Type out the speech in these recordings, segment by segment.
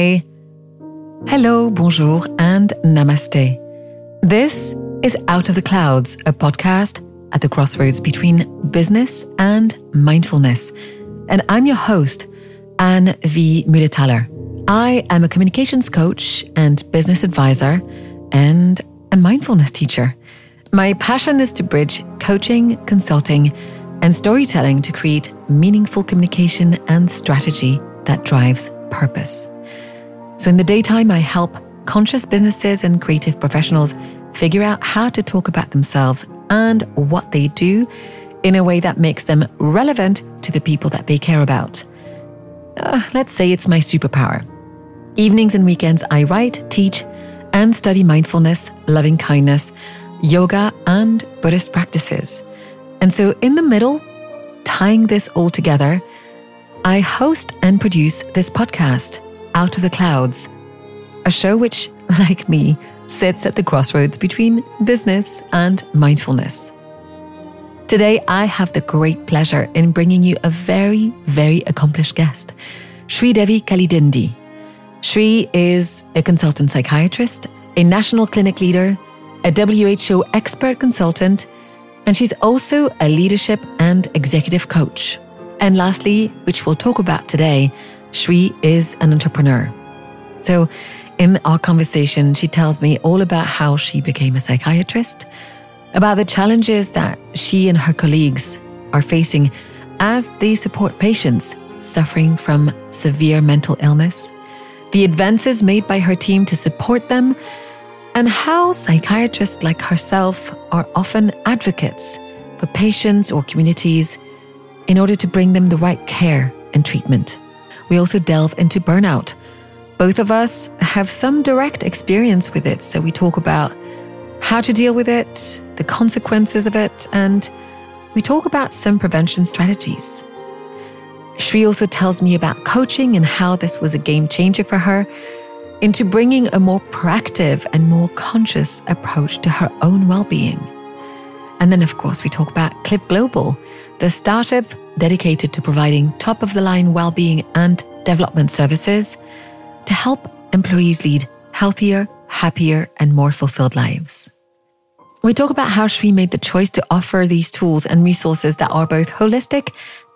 say, hello, bonjour, and namaste. This is Out of the Clouds, a podcast at the crossroads between business and mindfulness. And I'm your host, Anne Mühlethaler. I am a communications coach and business advisor and a mindfulness teacher. My passion is to bridge coaching, consulting, and storytelling to create meaningful communication and strategy that drives purpose. So in the daytime, I help conscious businesses and creative professionals figure out how to talk about themselves and what they do in a way that makes them relevant to the people that they care about. Let's say it's my superpower. Evenings and weekends, I write, teach, and study mindfulness, loving kindness, yoga, and Buddhist practices. And so in the middle, tying this all together, I host and produce this podcast, Out of the Clouds, a show which, like me, sits at the crossroads between business and mindfulness. Today, I have the great pleasure in bringing you a very, very accomplished guest, Sri Devi Kalidindi. Sri is a consultant psychiatrist, a national clinic leader, a WHO expert consultant, and she's also a leadership and executive coach. And lastly, which we'll talk about today, Sri is an entrepreneur. So in our conversation, she tells me all about how she became a psychiatrist, about the challenges that she and her colleagues are facing as they support patients suffering from severe mental illness, the advances made by her team to support them, and how psychiatrists like herself are often advocates for patients or communities in order to bring them the right care and treatment. We also delve into burnout. Both of us have some direct experience with it, so we talk about how to deal with it, the consequences of it, and we talk about some prevention strategies. Sri also tells me about coaching and how this was a game changer for her into bringing a more proactive and more conscious approach to her own well-being. And then, of course, we talk about klipGlobal, the startup dedicated to providing top-of-the-line well-being and development services to help employees lead healthier, happier, and more fulfilled lives. We talk about how Sri made the choice to offer these tools and resources that are both holistic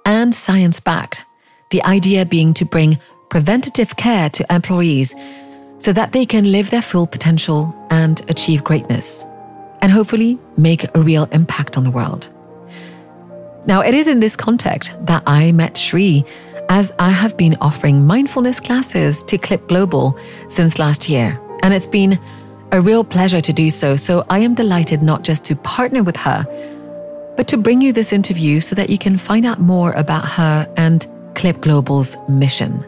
and science-backed, the idea being to bring preventative care to employees so that they can live their full potential and achieve greatness, and hopefully make a real impact on the world. Now, it is in this context that I met Sri, as I have been offering mindfulness classes to klipGlobal since last year, and it's been a real pleasure to do so. So I am delighted not just to partner with her, but to bring you this interview so that you can find out more about her and klipGlobal's mission.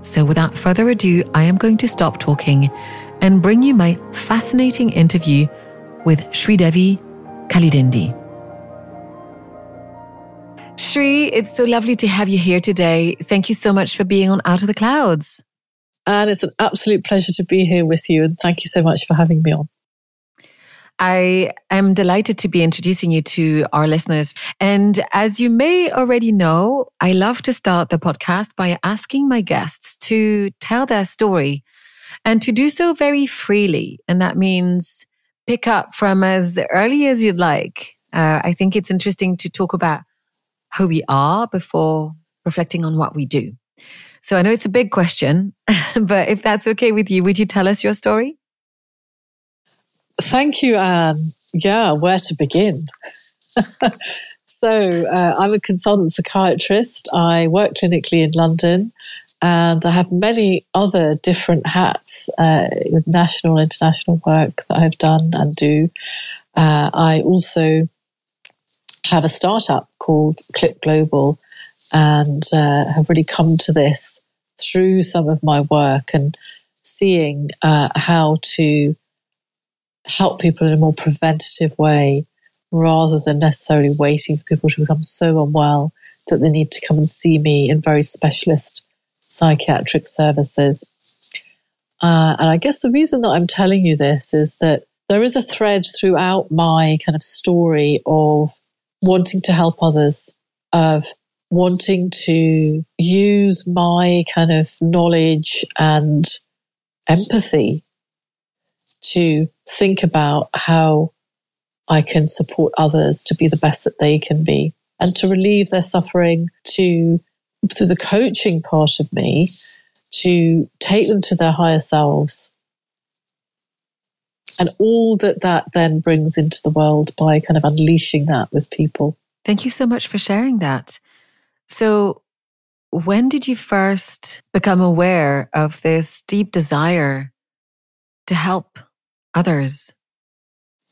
So without further ado, I am going to stop talking and bring you my fascinating interview with Sri Devi Kalidindi. Sri, it's so lovely to have you here today. Thank you so much for being on Out of the Clouds. And it's an absolute pleasure to be here with you. And thank you so much for having me on. I am delighted to be introducing you to our listeners. And as you may already know, I love to start the podcast by asking my guests to tell their story and to do so very freely. And that means pick up from as early as you'd like. I think it's interesting to talk about who we are before reflecting on what we do. So I know it's a big question, but if that's okay with you, would you tell us your story? Thank you, Anne. Yeah, where to begin? So I'm a consultant psychiatrist. I work clinically in London, and I have many other different hats with national and international work that I've done and do. I also have a startup called klipGlobal, and have really come to this through some of my work and seeing how to help people in a more preventative way rather than necessarily waiting for people to become so unwell that they need to come and see me in very specialist psychiatric services. And I guess the reason that I'm telling you this is that there is a thread throughout my kind of story of wanting to help others, of wanting to use my kind of knowledge and empathy to think about how I can support others to be the best that they can be and to relieve their suffering, to, through the coaching part of me, to take them to their higher selves. And all that that then brings into the world by kind of unleashing that with people. Thank you so much for sharing that. So when did you first become aware of this deep desire to help others?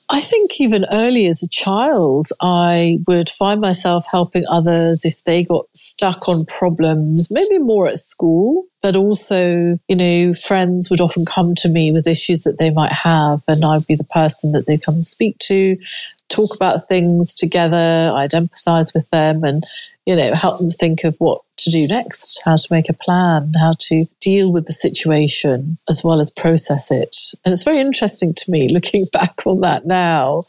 I think even early as a child, I would find myself helping others if they got stuck on problems, maybe more at school, but also, you know, friends would often come to me with issues that they might have, and I'd be the person that they'd come and speak to, talk about things together. I'd empathize with them and, you know, help them think of what to do next, how to make a plan, how to deal with the situation as well as process it. And it's very interesting to me looking back on that now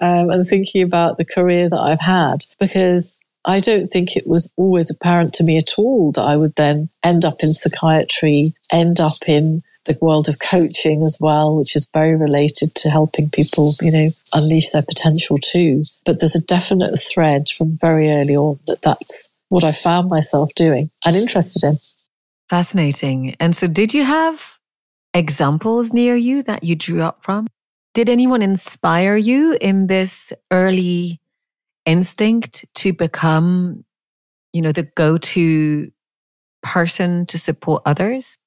and thinking about the career that I've had, because I don't think it was always apparent to me at all that I would then end up in psychiatry, end up in the world of coaching as well, which is very related to helping people, you know, unleash their potential too. But there's a definite thread from very early on that that's what I found myself doing and interested in. Fascinating. And so did you have examples near you that you drew up from? Did anyone inspire you in this early instinct to become, you know, the go-to person to support others?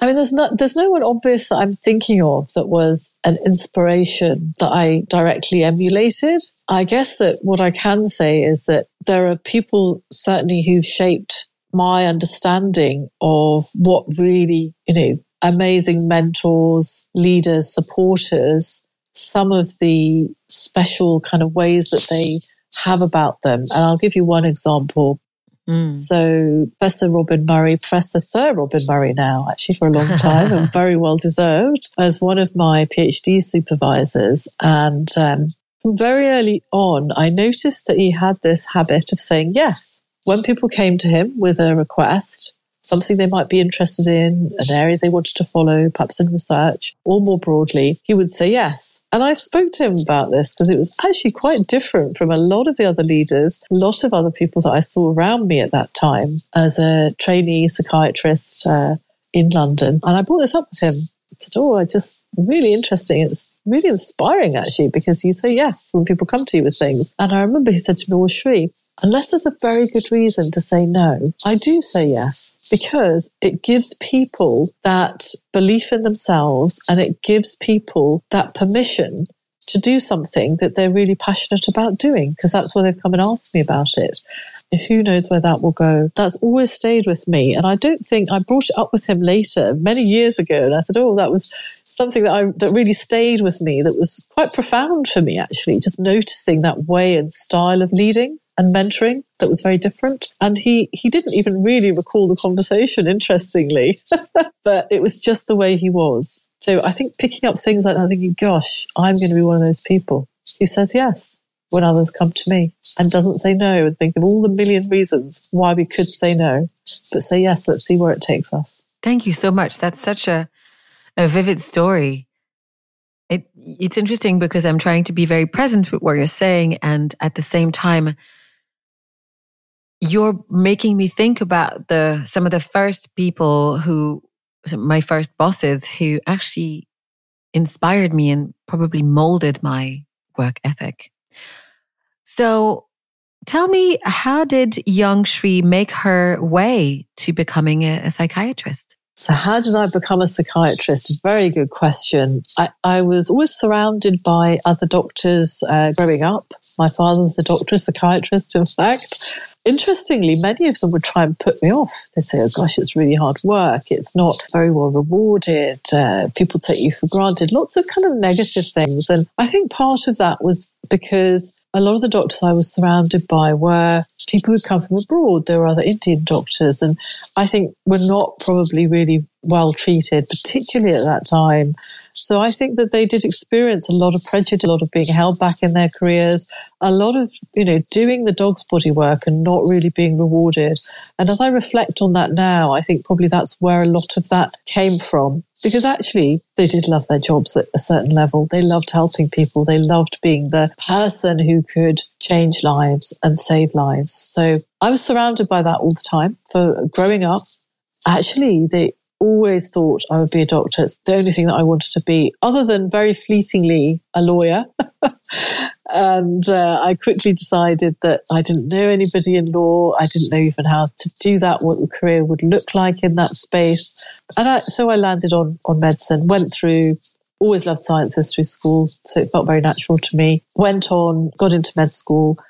I mean, there's no one obvious that I'm thinking of that was an inspiration that I directly emulated. I guess that what I can say is that there are people certainly who've shaped my understanding of what really, you know, amazing mentors, leaders, supporters, some of the special kind of ways that they have about them. And I'll give you one example. Mm. So Professor Sir Robin Murray now, actually for a long time and very well deserved, as one of my PhD supervisors. And from very early on, I noticed that he had this habit of saying yes. When people came to him with a request, something they might be interested in, an area they wanted to follow, perhaps in research or more broadly, he would say yes. And I spoke to him about this because it was actually quite different from a lot of the other leaders, a lot of other people that I saw around me at that time as a trainee psychiatrist in London. And I brought this up with him. I said, really interesting. It's really inspiring, actually, because you say yes when people come to you with things. And I remember he said to me, well, Sri, unless there's a very good reason to say no, I do say yes, because it gives people that belief in themselves and it gives people that permission to do something that they're really passionate about doing, because that's why they've come and asked me about it. And who knows where that will go? That's always stayed with me. And I don't think, I brought it up with him later, many years ago, and I said, that was something that really stayed with me, that was quite profound for me, actually, just noticing that way and style of leading and mentoring that was very different. And he didn't even really recall the conversation, interestingly, but it was just the way he was. So I think picking up things like that, thinking, gosh, I'm going to be one of those people who says yes when others come to me and doesn't say no and think of all the million reasons why we could say no, but say yes, let's see where it takes us. Thank you so much. That's such a vivid story. It's interesting because I'm trying to be very present with what you're saying, and at the same time, you're making me think about some of the first people my first bosses who actually inspired me and probably molded my work ethic. So tell me, how did young Sri make her way to becoming a psychiatrist? So how did I become a psychiatrist? Very good question. I was always surrounded by other doctors growing up. My father's a doctor, psychiatrist, in fact. Interestingly, many of them would try and put me off. They'd say, oh gosh, it's really hard work. It's not very well rewarded. People take you for granted. Lots of kind of negative things. And I think part of that was because a lot of the doctors I was surrounded by were people who'd come from abroad. There were other Indian doctors, and I think were not probably really well treated, particularly at that time. So I think that they did experience a lot of prejudice, a lot of being held back in their careers, a lot of, doing the dog's body work and not really being rewarded. And as I reflect on that now, I think probably that's where a lot of that came from, because actually they did love their jobs at a certain level. They loved helping people. They loved being the person who could change lives and save lives. So I was surrounded by that all the time. For growing up, actually, they always thought I would be a doctor. It's the only thing that I wanted to be, other than very fleetingly a lawyer. And I quickly decided that I didn't know anybody in law. I didn't know even how to do that, what the career would look like in that space. And so I landed on medicine, went through, always loved sciences through school, so it felt very natural to me. Went on, got into med school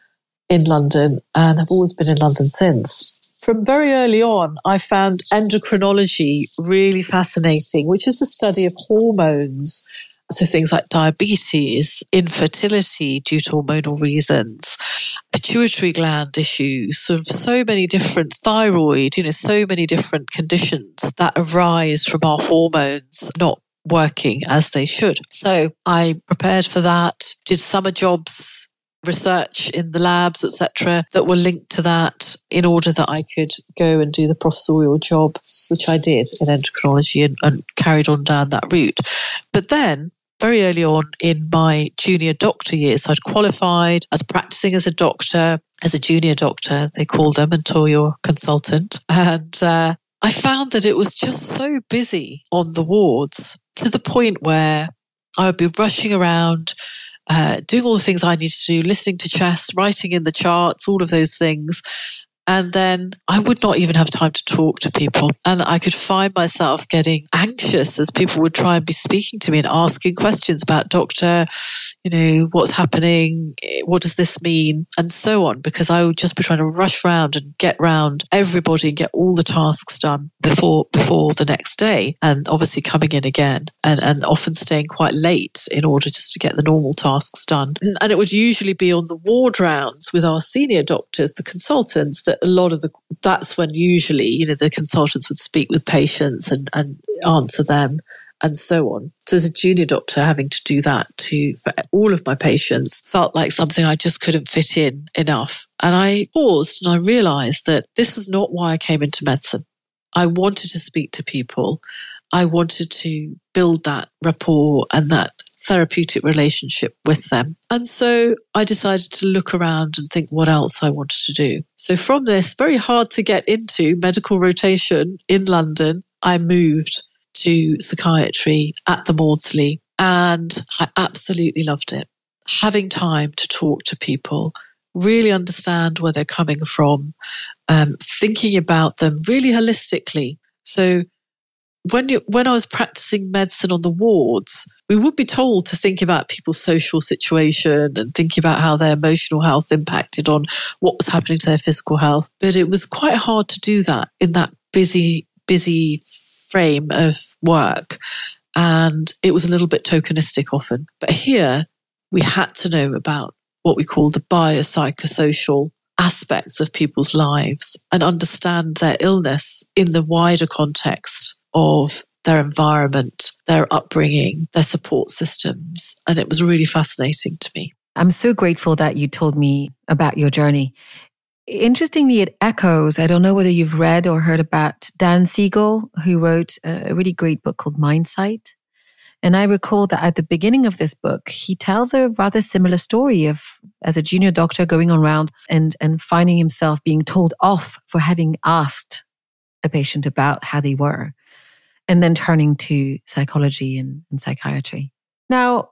in London, and have always been in London since. From very early on, I found endocrinology really fascinating, which is the study of hormones. So things like diabetes, infertility due to hormonal reasons, pituitary gland issues, sort of so many different thyroid, so many different conditions that arise from our hormones not working as they should. So I prepared for that, did summer jobs, research in the labs, etc., that were linked to that in order that I could go and do the professorial job, which I did in endocrinology and carried on down that route. But then, very early on in my junior doctor years, I'd qualified, I was practicing as a doctor, as a junior doctor, they call them until you're consultant. And I found that it was just so busy on the wards to the point where I would be rushing around, doing all the things I needed to do, listening to chest, writing in the charts, all of those things. And then I would not even have time to talk to people. And I could find myself getting anxious as people would try and be speaking to me and asking questions about doctor, what's happening, what does this mean, and so on, because I would just be trying to rush round and get round everybody and get all the tasks done before the next day, and obviously coming in again and often staying quite late in order just to get the normal tasks done. And it would usually be on the ward rounds with our senior doctors, the consultants, that a lot of that's when usually, the consultants would speak with patients and answer them, and so on. So as a junior doctor, having to do that for all of my patients felt like something I just couldn't fit in enough. And I paused and I realised that this was not why I came into medicine. I wanted to speak to people. I wanted to build that rapport and that therapeutic relationship with them. And so I decided to look around and think what else I wanted to do. So from this very hard to get into medical rotation in London, I moved to psychiatry at the Maudsley, and I absolutely loved it. Having time to talk to people, really understand where they're coming from, thinking about them really holistically. So when I was practicing medicine on the wards, we would be told to think about people's social situation and think about how their emotional health impacted on what was happening to their physical health. But it was quite hard to do that in that busy frame of work, and it was a little bit tokenistic often. But here we had to know about what we call the biopsychosocial aspects of people's lives and understand their illness in the wider context of their environment, their upbringing, their support systems. And it was really fascinating to me. I'm so grateful that you told me about your journey. Interestingly, it echoes, I don't know whether you've read or heard about Dan Siegel, who wrote a really great book called Mindsight. And I recall that at the beginning of this book, he tells a rather similar story of, as a junior doctor, going on round and finding himself being told off for having asked a patient about how they were, and then turning to psychology and psychiatry. Now,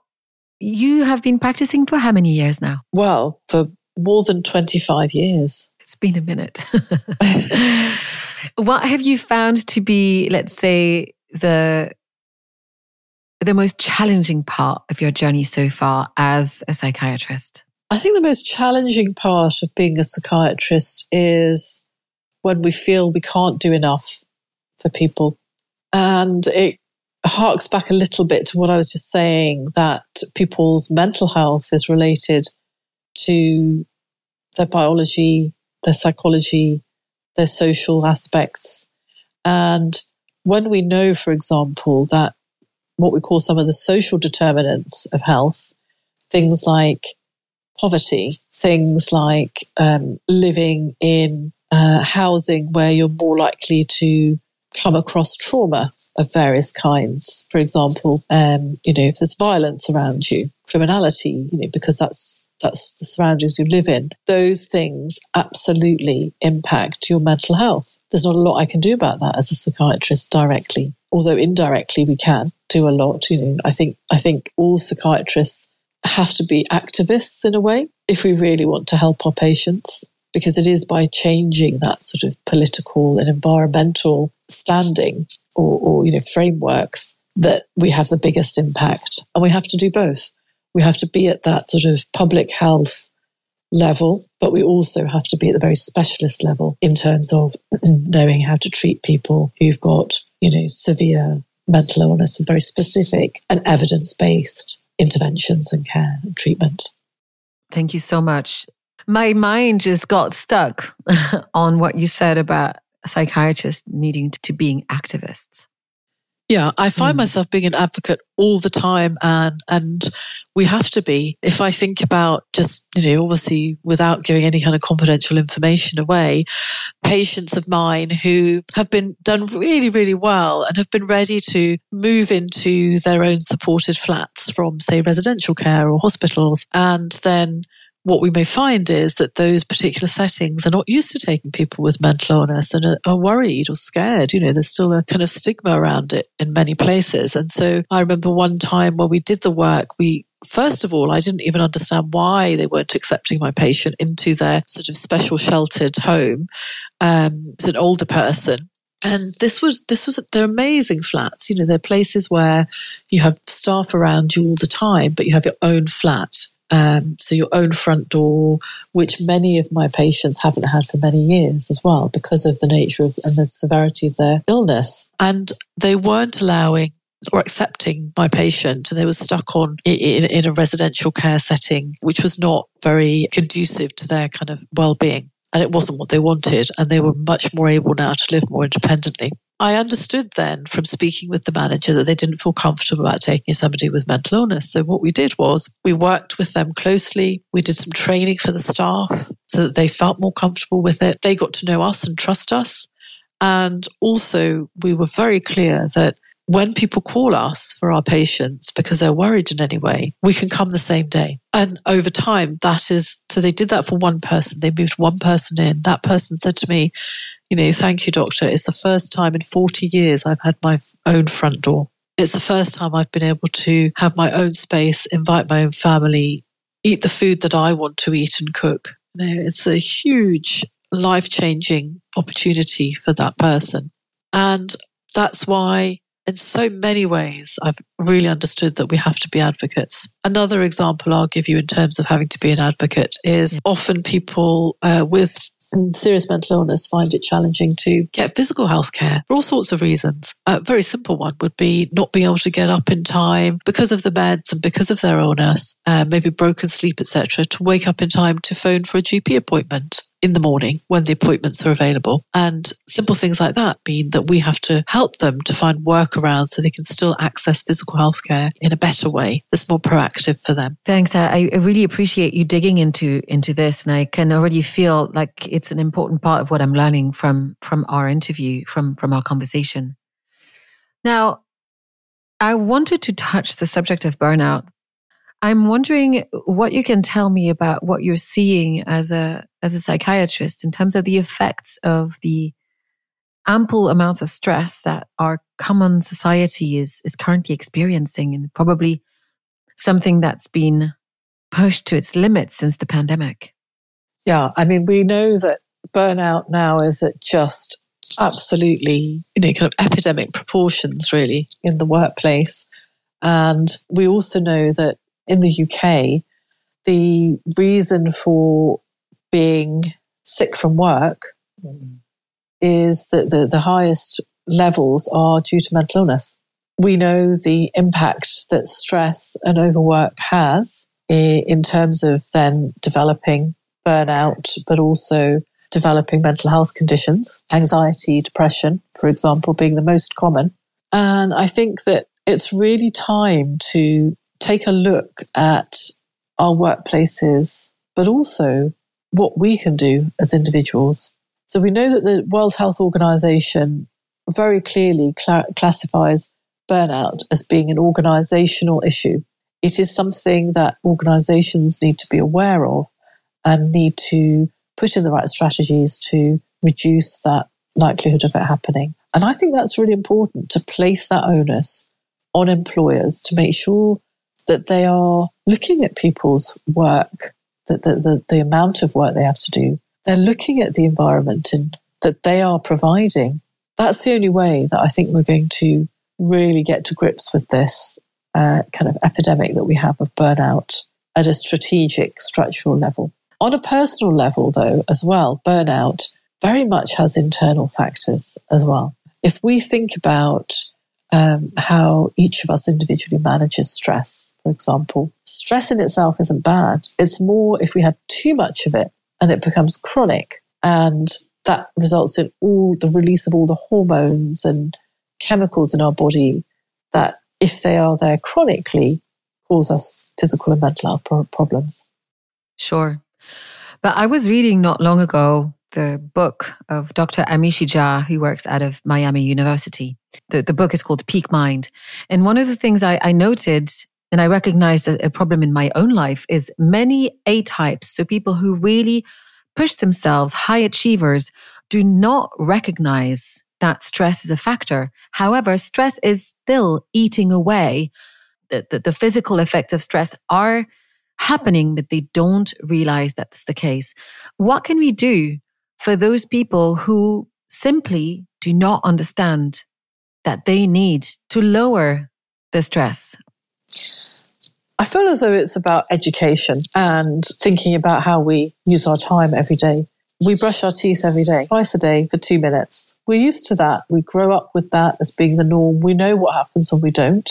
you have been practicing for how many years now? Well, for more than 25 years. It's been a minute. What have you found to be, let's say, the most challenging part of your journey so far as a psychiatrist? I think the most challenging part of being a psychiatrist is when we feel we can't do enough for people. And it harks back a little bit to what I was just saying, that people's mental health is related to their biology, their psychology, their social aspects. And when we know, for example, that what we call some of the social determinants of health, things like poverty, things like living in housing where you're more likely to come across trauma of various kinds. For example, if there's violence around you, criminality, because that's the surroundings you live in. Those things absolutely impact your mental health. There's not a lot I can do about that as a psychiatrist directly, although indirectly we can do a lot. I think all psychiatrists have to be activists in a way if we really want to help our patients, because it is by changing that sort of political and environmental standing or frameworks that we have the biggest impact. And we have to do both. We have to be at that sort of public health level, but we also have to be at the very specialist level in terms of knowing how to treat people who've got, severe mental illness with very specific and evidence-based interventions and care and treatment. Thank you so much. My mind just got stuck on what you said about psychiatrists needing to being activists. Yeah, I find myself being an advocate all the time, and we have to be. If I think about just, obviously without giving any kind of confidential information away, patients of mine who have been done really, really well and have been ready to move into their own supported flats from, say, residential care or hospitals, and then what we may find is that those particular settings are not used to taking people with mental illness and are worried or scared. There's still a kind of stigma around it in many places. And so I remember one time when we did the work, first of all, I didn't even understand why they weren't accepting my patient into their sort of special sheltered home. It's an older person. And this was they're amazing flats. They're places where you have staff around you all the time, but you have your own flat. So your own front door, which many of my patients haven't had for many years as well, because of the nature of and the severity of their illness. And they weren't allowing or accepting my patient, and they were stuck on in a residential care setting, which was not very conducive to their kind of well-being. And it wasn't what they wanted, and they were much more able now to live more independently. I understood then from speaking with the manager that they didn't feel comfortable about taking somebody with mental illness. So what we did was we worked with them closely. We did some training for the staff so that they felt more comfortable with it. They got to know us and trust us. And also we were very clear that when people call us for our patients because they're worried in any way, we can come the same day. And over time, so they did that for one person. They moved one person in. That person said to me, thank you, doctor. It's the first time in 40 years I've had my own front door. It's the first time I've been able to have my own space, invite my own family, eat the food that I want to eat and cook. It's a huge life-changing opportunity for that person. And that's why in so many ways I've really understood that we have to be advocates. Another example I'll give you in terms of having to be an advocate is often people with serious mental illness find it challenging to get physical health care for all sorts of reasons. A very simple one would be not being able to get up in time because of the meds and because of their illness, maybe broken sleep, etc., to wake up in time to phone for a GP appointment in the morning when the appointments are available. And simple things like that mean that we have to help them to find workarounds so they can still access physical health care in a better way that's more proactive for them. Thanks. I really appreciate you digging into this, and I can already feel like it's an important part of what I'm learning from our interview, from our conversation. Now, I wanted to touch the subject of burnout. I'm wondering what you can tell me about what you're seeing as a psychiatrist in terms of the effects of the ample amounts of stress that our common society is currently experiencing, and probably something that's been pushed to its limits since the pandemic. Yeah, I mean, we know that burnout now is at just absolutely, kind of epidemic proportions really in the workplace. And we also know that in the UK, the reason for being sick from work is that the highest levels are due to mental illness. We know the impact that stress and overwork has in terms of then developing burnout, but also developing mental health conditions, anxiety, depression, for example, being the most common. And I think that it's really time to take a look at our workplaces, but also what we can do as individuals. So we know that the World Health Organization very clearly classifies burnout as being an organizational issue. It is something that organizations need to be aware of and need to put in the right strategies to reduce that likelihood of it happening. And I think that's really important, to place that onus on employers to make sure that they are looking at people's work, that the amount of work they have to do. They're looking at the environment and that they are providing. That's the only way that I think we're going to really get to grips with this kind of epidemic that we have of burnout at a strategic, structural level. On a personal level, though, as well, burnout very much has internal factors as well. If we think about how each of us individually manages stress, for example, stress in itself isn't bad. It's more if we have too much of it and it becomes chronic, and that results in all the release of all the hormones and chemicals in our body that, if they are there chronically, cause us physical and mental health problems. Sure. But I was reading not long ago the book of Dr. Amishi Jha, who works out of Miami University. The book is called Peak Mind. And one of the things I noted, and I recognized a problem in my own life, is many A types, so people who really push themselves, high achievers, do not recognize that stress is a factor. However, stress is still eating away. The physical effects of stress are happening, but they don't realize that's the case. What can we do for those people who simply do not understand that they need to lower the stress? I feel as though it's about education and thinking about how we use our time every day. We brush our teeth every day, twice a day for 2 minutes. We're used to that. We grow up with that as being the norm. We know what happens when we don't.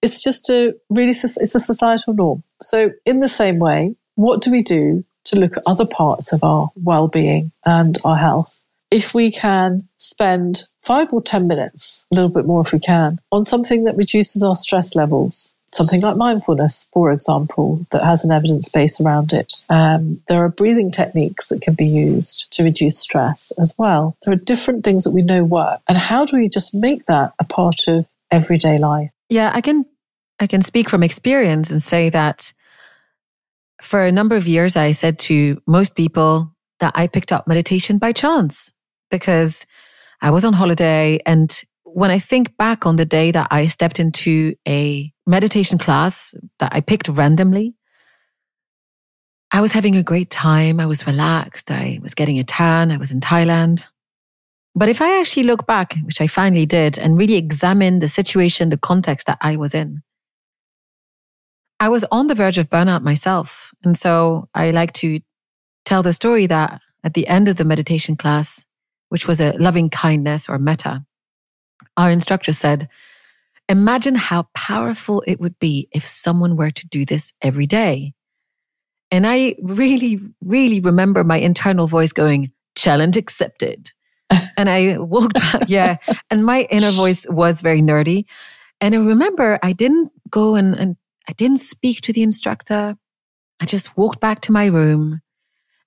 It's just it's a societal norm. So in the same way, what do we do to look at other parts of our well-being and our health? If we can spend 5 or 10 minutes, a little bit more if we can, on something that reduces our stress levels, something like mindfulness, for example, that has an evidence base around it. There are breathing techniques that can be used to reduce stress as well. There are different things that we know work. And how do we just make that a part of everyday life? Yeah, I can speak from experience and say that for a number of years, I said to most people that I picked up meditation by chance because I was on holiday. And when I think back on the day that I stepped into a meditation class that I picked randomly, I was having a great time. I was relaxed. I was getting a tan. I was in Thailand. But if I actually look back, which I finally did, and really examine the situation, the context that I was in, I was on the verge of burnout myself. And so I like to tell the story that at the end of the meditation class, which was a loving kindness or metta, our instructor said, "Imagine how powerful it would be if someone were to do this every day." And I really, really remember my internal voice going, "Challenge accepted." And I walked back, yeah. And my inner voice was very nerdy. And I remember I didn't go and I didn't speak to the instructor. I just walked back to my room.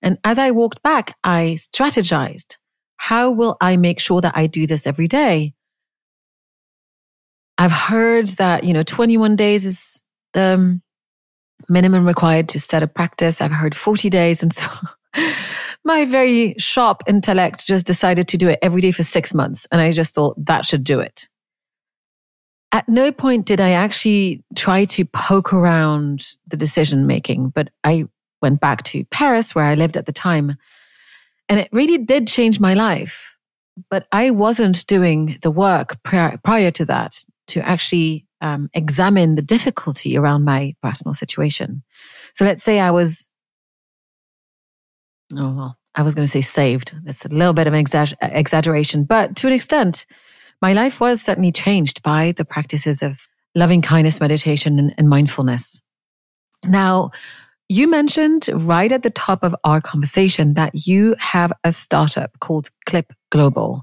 And as I walked back, I strategized. How will I make sure that I do this every day? I've heard that, 21 days is the minimum required to set a practice. I've heard 40 days. And so my very sharp intellect just decided to do it every day for 6 months. And I just thought that should do it. At no point did I actually try to poke around the decision making, but I went back to Paris where I lived at the time. And it really did change my life. But I wasn't doing the work prior to that to actually examine the difficulty around my personal situation. So let's say I was going to say saved. That's a little bit of an exaggeration, but to an extent, my life was certainly changed by the practices of loving kindness, meditation, and mindfulness. Now, you mentioned right at the top of our conversation that you have a startup called klipGlobal.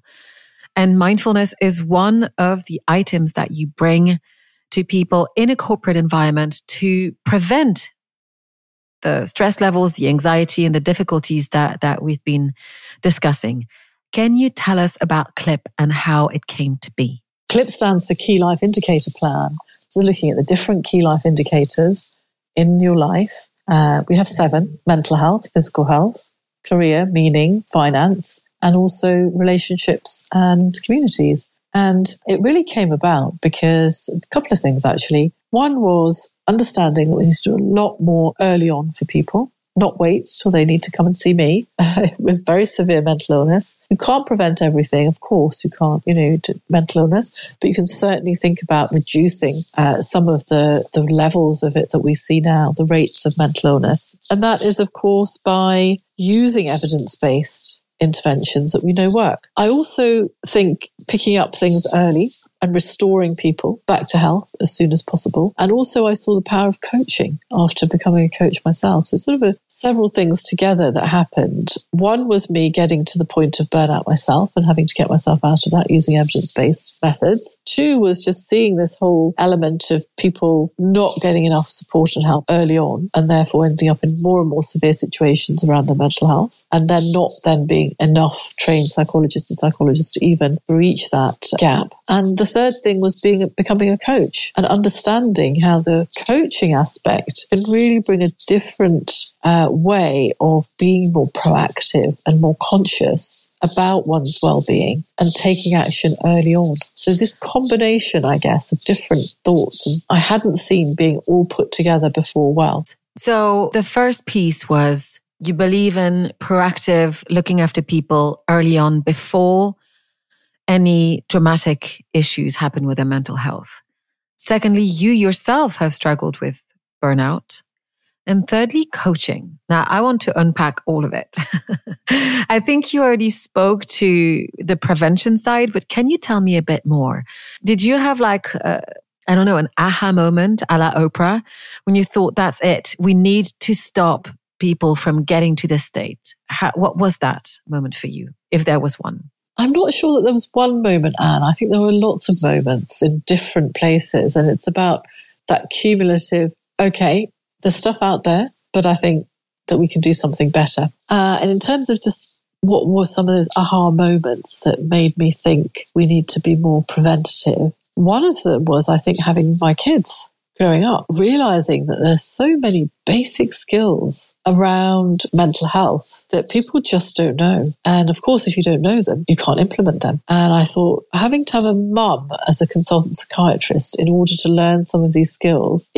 And mindfulness is one of the items that you bring to people in a corporate environment to prevent the stress levels, the anxiety, and the difficulties that we've been discussing. Can you tell us about KLIP and how it came to be? KLIP stands for Key Life Indicator Plan. So looking at the different key life indicators in your life. We have 7: mental health, physical health, career, meaning, finance, and also relationships and communities. And it really came about because a couple of things, actually. One was understanding that we need to do a lot more early on for people, not wait till they need to come and see me with very severe mental illness. You can't prevent everything. Of course, you can't, mental illness, but you can certainly think about reducing some of the levels of it that we see now, the rates of mental illness. And that is, of course, by using evidence-based interventions that we know work. I also think picking up things early and restoring people back to health as soon as possible. And also I saw the power of coaching after becoming a coach myself. So sort of several things together that happened. One was me getting to the point of burnout myself and having to get myself out of that using evidence-based methods. 2 was just seeing this whole element of people not getting enough support and help early on and therefore ending up in more and more severe situations around their mental health, and then not being enough trained psychologists and psychologists to even reach that gap. And the third thing was becoming a coach and understanding how the coaching aspect can really bring a different way of being more proactive and more conscious about one's well-being and taking action early on. So this combination, I guess, of different thoughts and I hadn't seen being all put together before well. So the first piece was you believe in proactive looking after people early on before any dramatic issues happen with their mental health. Secondly, you yourself have struggled with burnout. And thirdly, coaching. Now, I want to unpack all of it. I think you already spoke to the prevention side, but can you tell me a bit more? Did you have an aha moment a la Oprah when you thought, that's it, we need to stop people from getting to this state? What was that moment for you, if there was one? I'm not sure that there was one moment, Anne. I think there were lots of moments in different places. And it's about that cumulative, okay, there's stuff out there, but I think that we can do something better. And in terms of just what were some of those aha moments that made me think we need to be more preventative, one of them was, I think, having my kids growing up, realizing that there's so many basic skills around mental health that people just don't know. And of course, if you don't know them, you can't implement them. And I thought having to have a mum as a consultant psychiatrist in order to learn some of these skills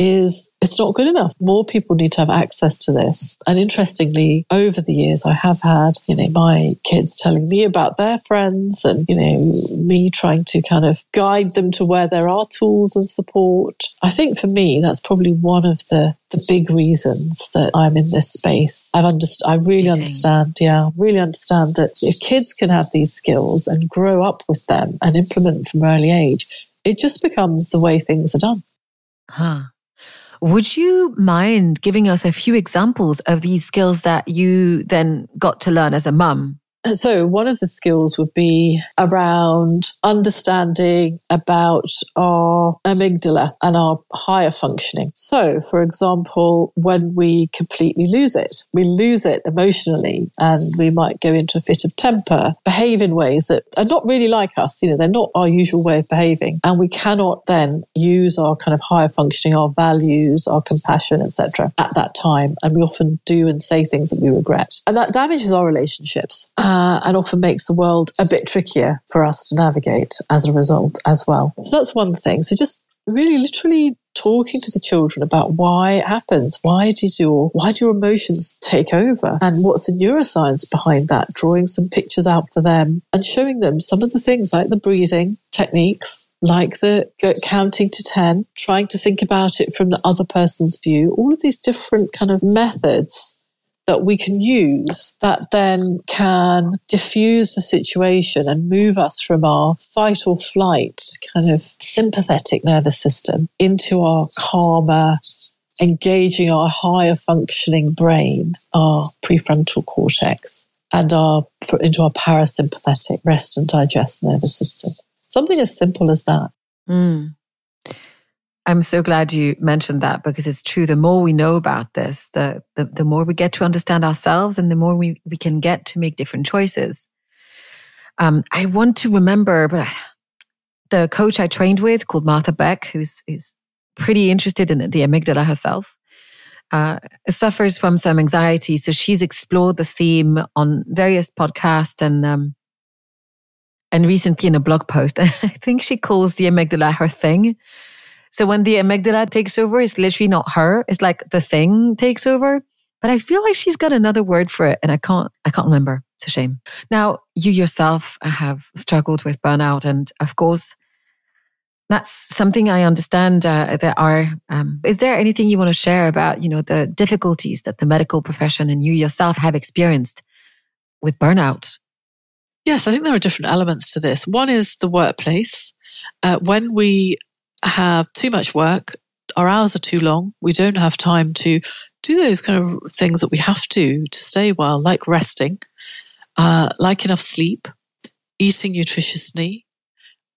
it's not good enough. More people need to have access to this. And interestingly, over the years, I have had, my kids telling me about their friends and, me trying to kind of guide them to where there are tools and support. I think for me, that's probably one of the big reasons that I'm in this space. I really understand that if kids can have these skills and grow up with them and implement from early age, it just becomes the way things are done. Huh. Would you mind giving us a few examples of these skills that you then got to learn as a mum? So one of the skills would be around understanding about our amygdala and our higher functioning. So, for example, when we completely lose it, emotionally, and we might go into a fit of temper, behave in ways that are not really like us, they're not our usual way of behaving. And we cannot then use our kind of higher functioning, our values, our compassion, etc. at that time. And we often do and say things that we regret. And that damages our relationships. And often makes the world a bit trickier for us to navigate as a result as well. So that's one thing. So just really literally talking to the children about why it happens. Why do your emotions take over? And what's the neuroscience behind that? Drawing some pictures out for them and showing them some of the things like the breathing techniques, like the counting to 10, trying to think about it from the other person's view, all of these different kind of methods that we can use that then can diffuse the situation and move us from our fight or flight kind of sympathetic nervous system into our calmer, engaging our higher functioning brain, our prefrontal cortex, and into our parasympathetic rest and digest nervous system. Something as simple as that. Mm. I'm so glad you mentioned that, because it's true. The more we know about this, the more we get to understand ourselves, and the more we can get to make different choices. I want to remember, but the coach I trained with, called Martha Beck, who's pretty interested in the amygdala herself, suffers from some anxiety. So she's explored the theme on various podcasts and recently in a blog post. I think she calls the amygdala her thing. So when the amygdala takes over, it's literally not her. It's like the thing takes over. But I feel like she's got another word for it, and I can't remember. It's a shame. Now, you yourself have struggled with burnout, and of course, that's something I understand. Is there anything you want to share about, the difficulties that the medical profession and you yourself have experienced with burnout? Yes, I think there are different elements to this. One is the workplace. When we have too much work, our hours are too long, we don't have time to do those kind of things that we have to stay well, like resting, like enough sleep, eating nutritiously,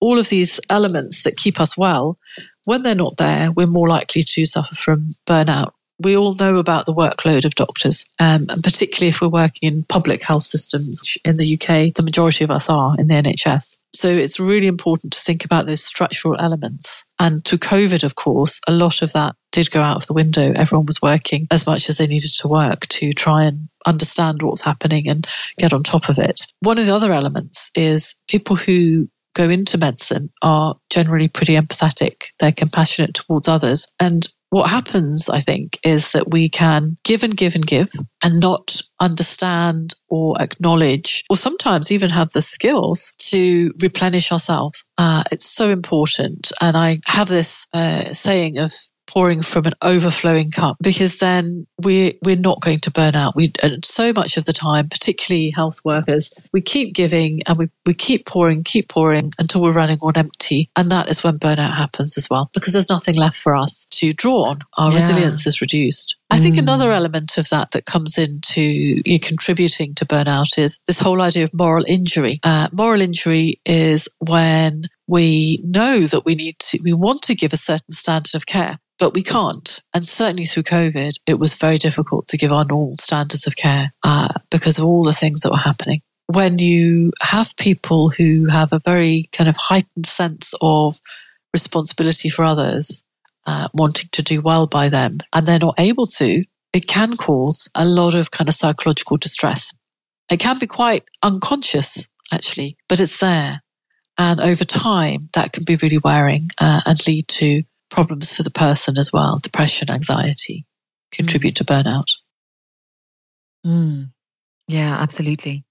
all of these elements that keep us well. When they're not there, we're more likely to suffer from burnout. We all know about the workload of doctors, and particularly if we're working in public health systems, which in the UK, the majority of us are in the NHS. So it's really important to think about those structural elements. And to COVID, of course, a lot of that did go out of the window. Everyone was working as much as they needed to work to try and understand what's happening and get on top of it. One of the other elements is people who go into medicine are generally pretty empathetic. They're compassionate towards others. And what happens, I think, is that we can give and give and give and not understand or acknowledge, or sometimes even have the skills to replenish ourselves. It's so important. And I have this saying of pouring from an overflowing cup, because then we're not going to burn out. And so much of the time, particularly health workers, we keep giving and we keep pouring until we're running on empty. And that is when burnout happens as well, because there's nothing left for us to draw on. Our resilience is reduced. I think another element of that comes into contributing to burnout is this whole idea of moral injury. Moral injury is when we know that we want to give a certain standard of care, but we can't. And certainly through COVID, it was very difficult to give our normal standards of care because of all the things that were happening. When you have people who have a very kind of heightened sense of responsibility for others, wanting to do well by them, and they're not able to, it can cause a lot of kind of psychological distress. It can be quite unconscious, actually, but it's there. And over time, that can be really wearing and lead to problems for the person as well. Depression, anxiety contribute to burnout. Mm. Yeah, absolutely.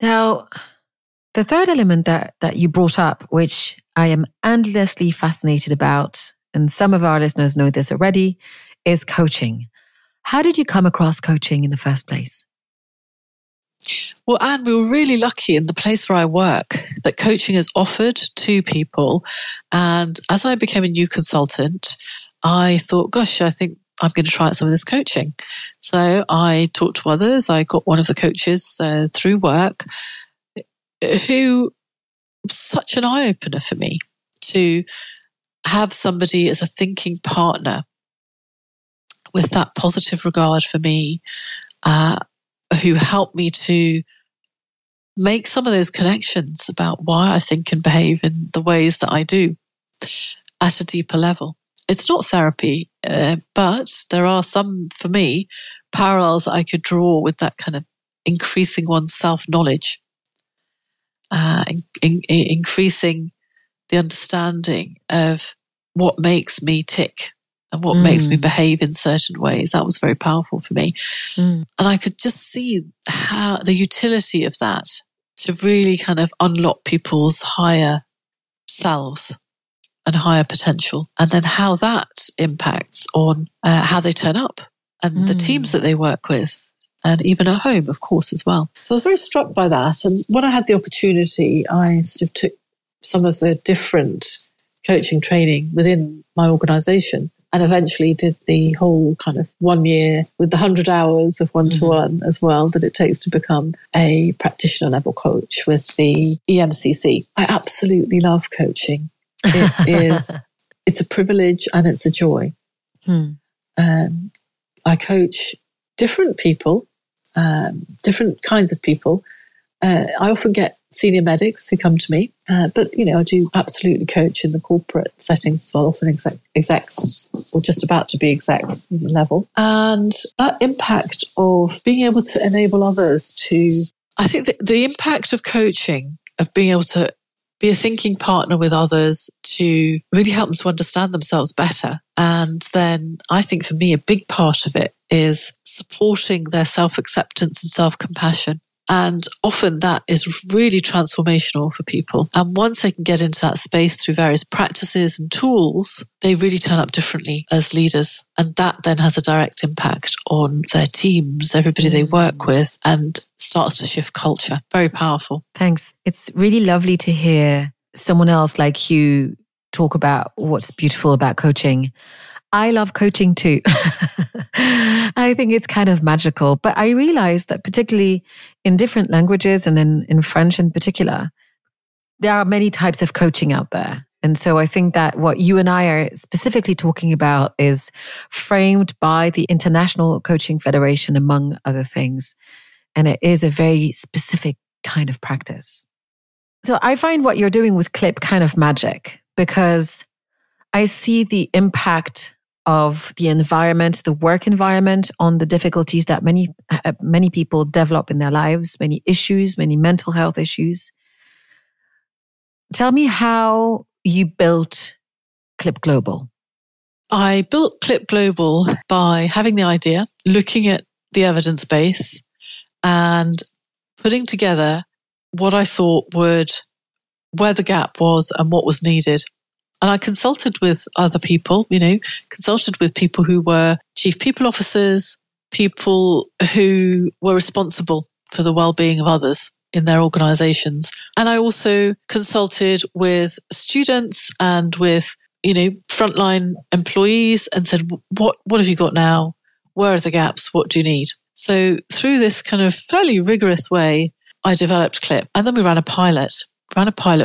Now, the third element that you brought up, which I am endlessly fascinated about, and some of our listeners know this already, is coaching. How did you come across coaching in the first place? Well, Anne, we were really lucky in the place where I work that coaching is offered to people. And as I became a new consultant, I thought, gosh, I think I'm going to try out some of this coaching. So I talked to others. I got one of the coaches through work, who was such an eye-opener for me to have somebody as a thinking partner with that positive regard for me, who helped me to make some of those connections about why I think and behave in the ways that I do at a deeper level. It's not therapy, but there are some, for me, parallels I could draw with that kind of increasing one's self-knowledge, increasing the understanding of what makes me tick and what makes me behave in certain ways. That was very powerful for me. Mm. And I could just see how the utility of that to really kind of unlock people's higher selves and higher potential, and then how that impacts on how they turn up and the teams that they work with, and even at home, of course, as well. So I was very struck by that. And when I had the opportunity, I sort of took some of the different coaching training within my organisation and eventually did the whole kind of 1 year with the 100 hours of one-to-one as well that it takes to become a practitioner level coach with the EMCC. I absolutely love coaching. It's a privilege and it's a joy. I coach different people, different kinds of people. I often get senior medics who come to me, but you know, I do absolutely coach in the corporate settings as well, often execs or just about to be execs level. And that impact of being able to enable others to, I think the impact of coaching, of being able to be a thinking partner with others to really help them to understand themselves better. And then I think for me, a big part of it is supporting their self-acceptance and self-compassion. And often that is really transformational for people. And once they can get into that space through various practices and tools, they really turn up differently as leaders. And that then has a direct impact on their teams, everybody they work with, and starts to shift culture. Very powerful. Thanks. It's really lovely to hear someone else like you talk about what's beautiful about coaching. I love coaching too. I think it's kind of magical. But I realized that particularly in different languages and in French in particular, there are many types of coaching out there. And so I think that what you and I are specifically talking about is framed by the International Coaching Federation, among other things. And it is a very specific kind of practice. So I find what you're doing with Klip kind of magic, because I see the impact of the environment, the work environment, on the difficulties that many people develop in their lives, many issues, many mental health issues. Tell me how you built klipGlobal. I built klipGlobal by having the idea, looking at the evidence base and putting together what I thought would, where the gap was and what was needed. And I consulted with other people, consulted with people who were chief people officers, people who were responsible for the well-being of others in their organizations. And I also consulted with students and with, frontline employees and said, what have you got now? Where are the gaps? What do you need? So through this kind of fairly rigorous way, I developed Klip. And then we ran a pilot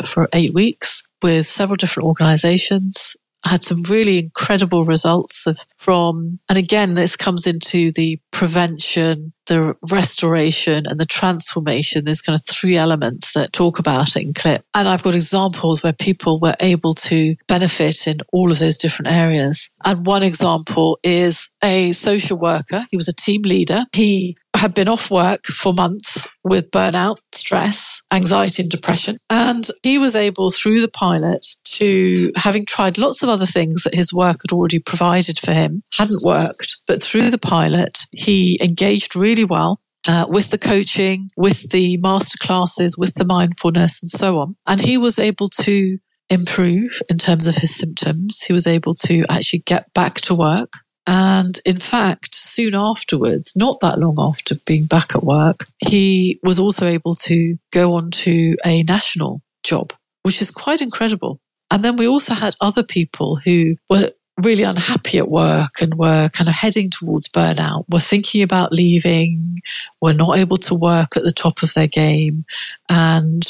for 8 weeks. With several different organizations. I had some really incredible results and again, this comes into the prevention, the restoration and the transformation. There's kind of three elements that talk about it in Klip. And I've got examples where people were able to benefit in all of those different areas. And one example is a social worker. He was a team leader. He had been off work for months with burnout, stress, anxiety and depression. And he was able, through the pilot, to, having tried lots of other things that his work had already provided for him, hadn't worked. But through the pilot, he engaged really well with the coaching, with the masterclasses, with the mindfulness and so on. And he was able to improve in terms of his symptoms. He was able to actually get back to work. And in fact, soon afterwards, not that long after being back at work, he was also able to go on to a national job, which is quite incredible. And then we also had other people who were really unhappy at work and were kind of heading towards burnout, were thinking about leaving, were not able to work at the top of their game. And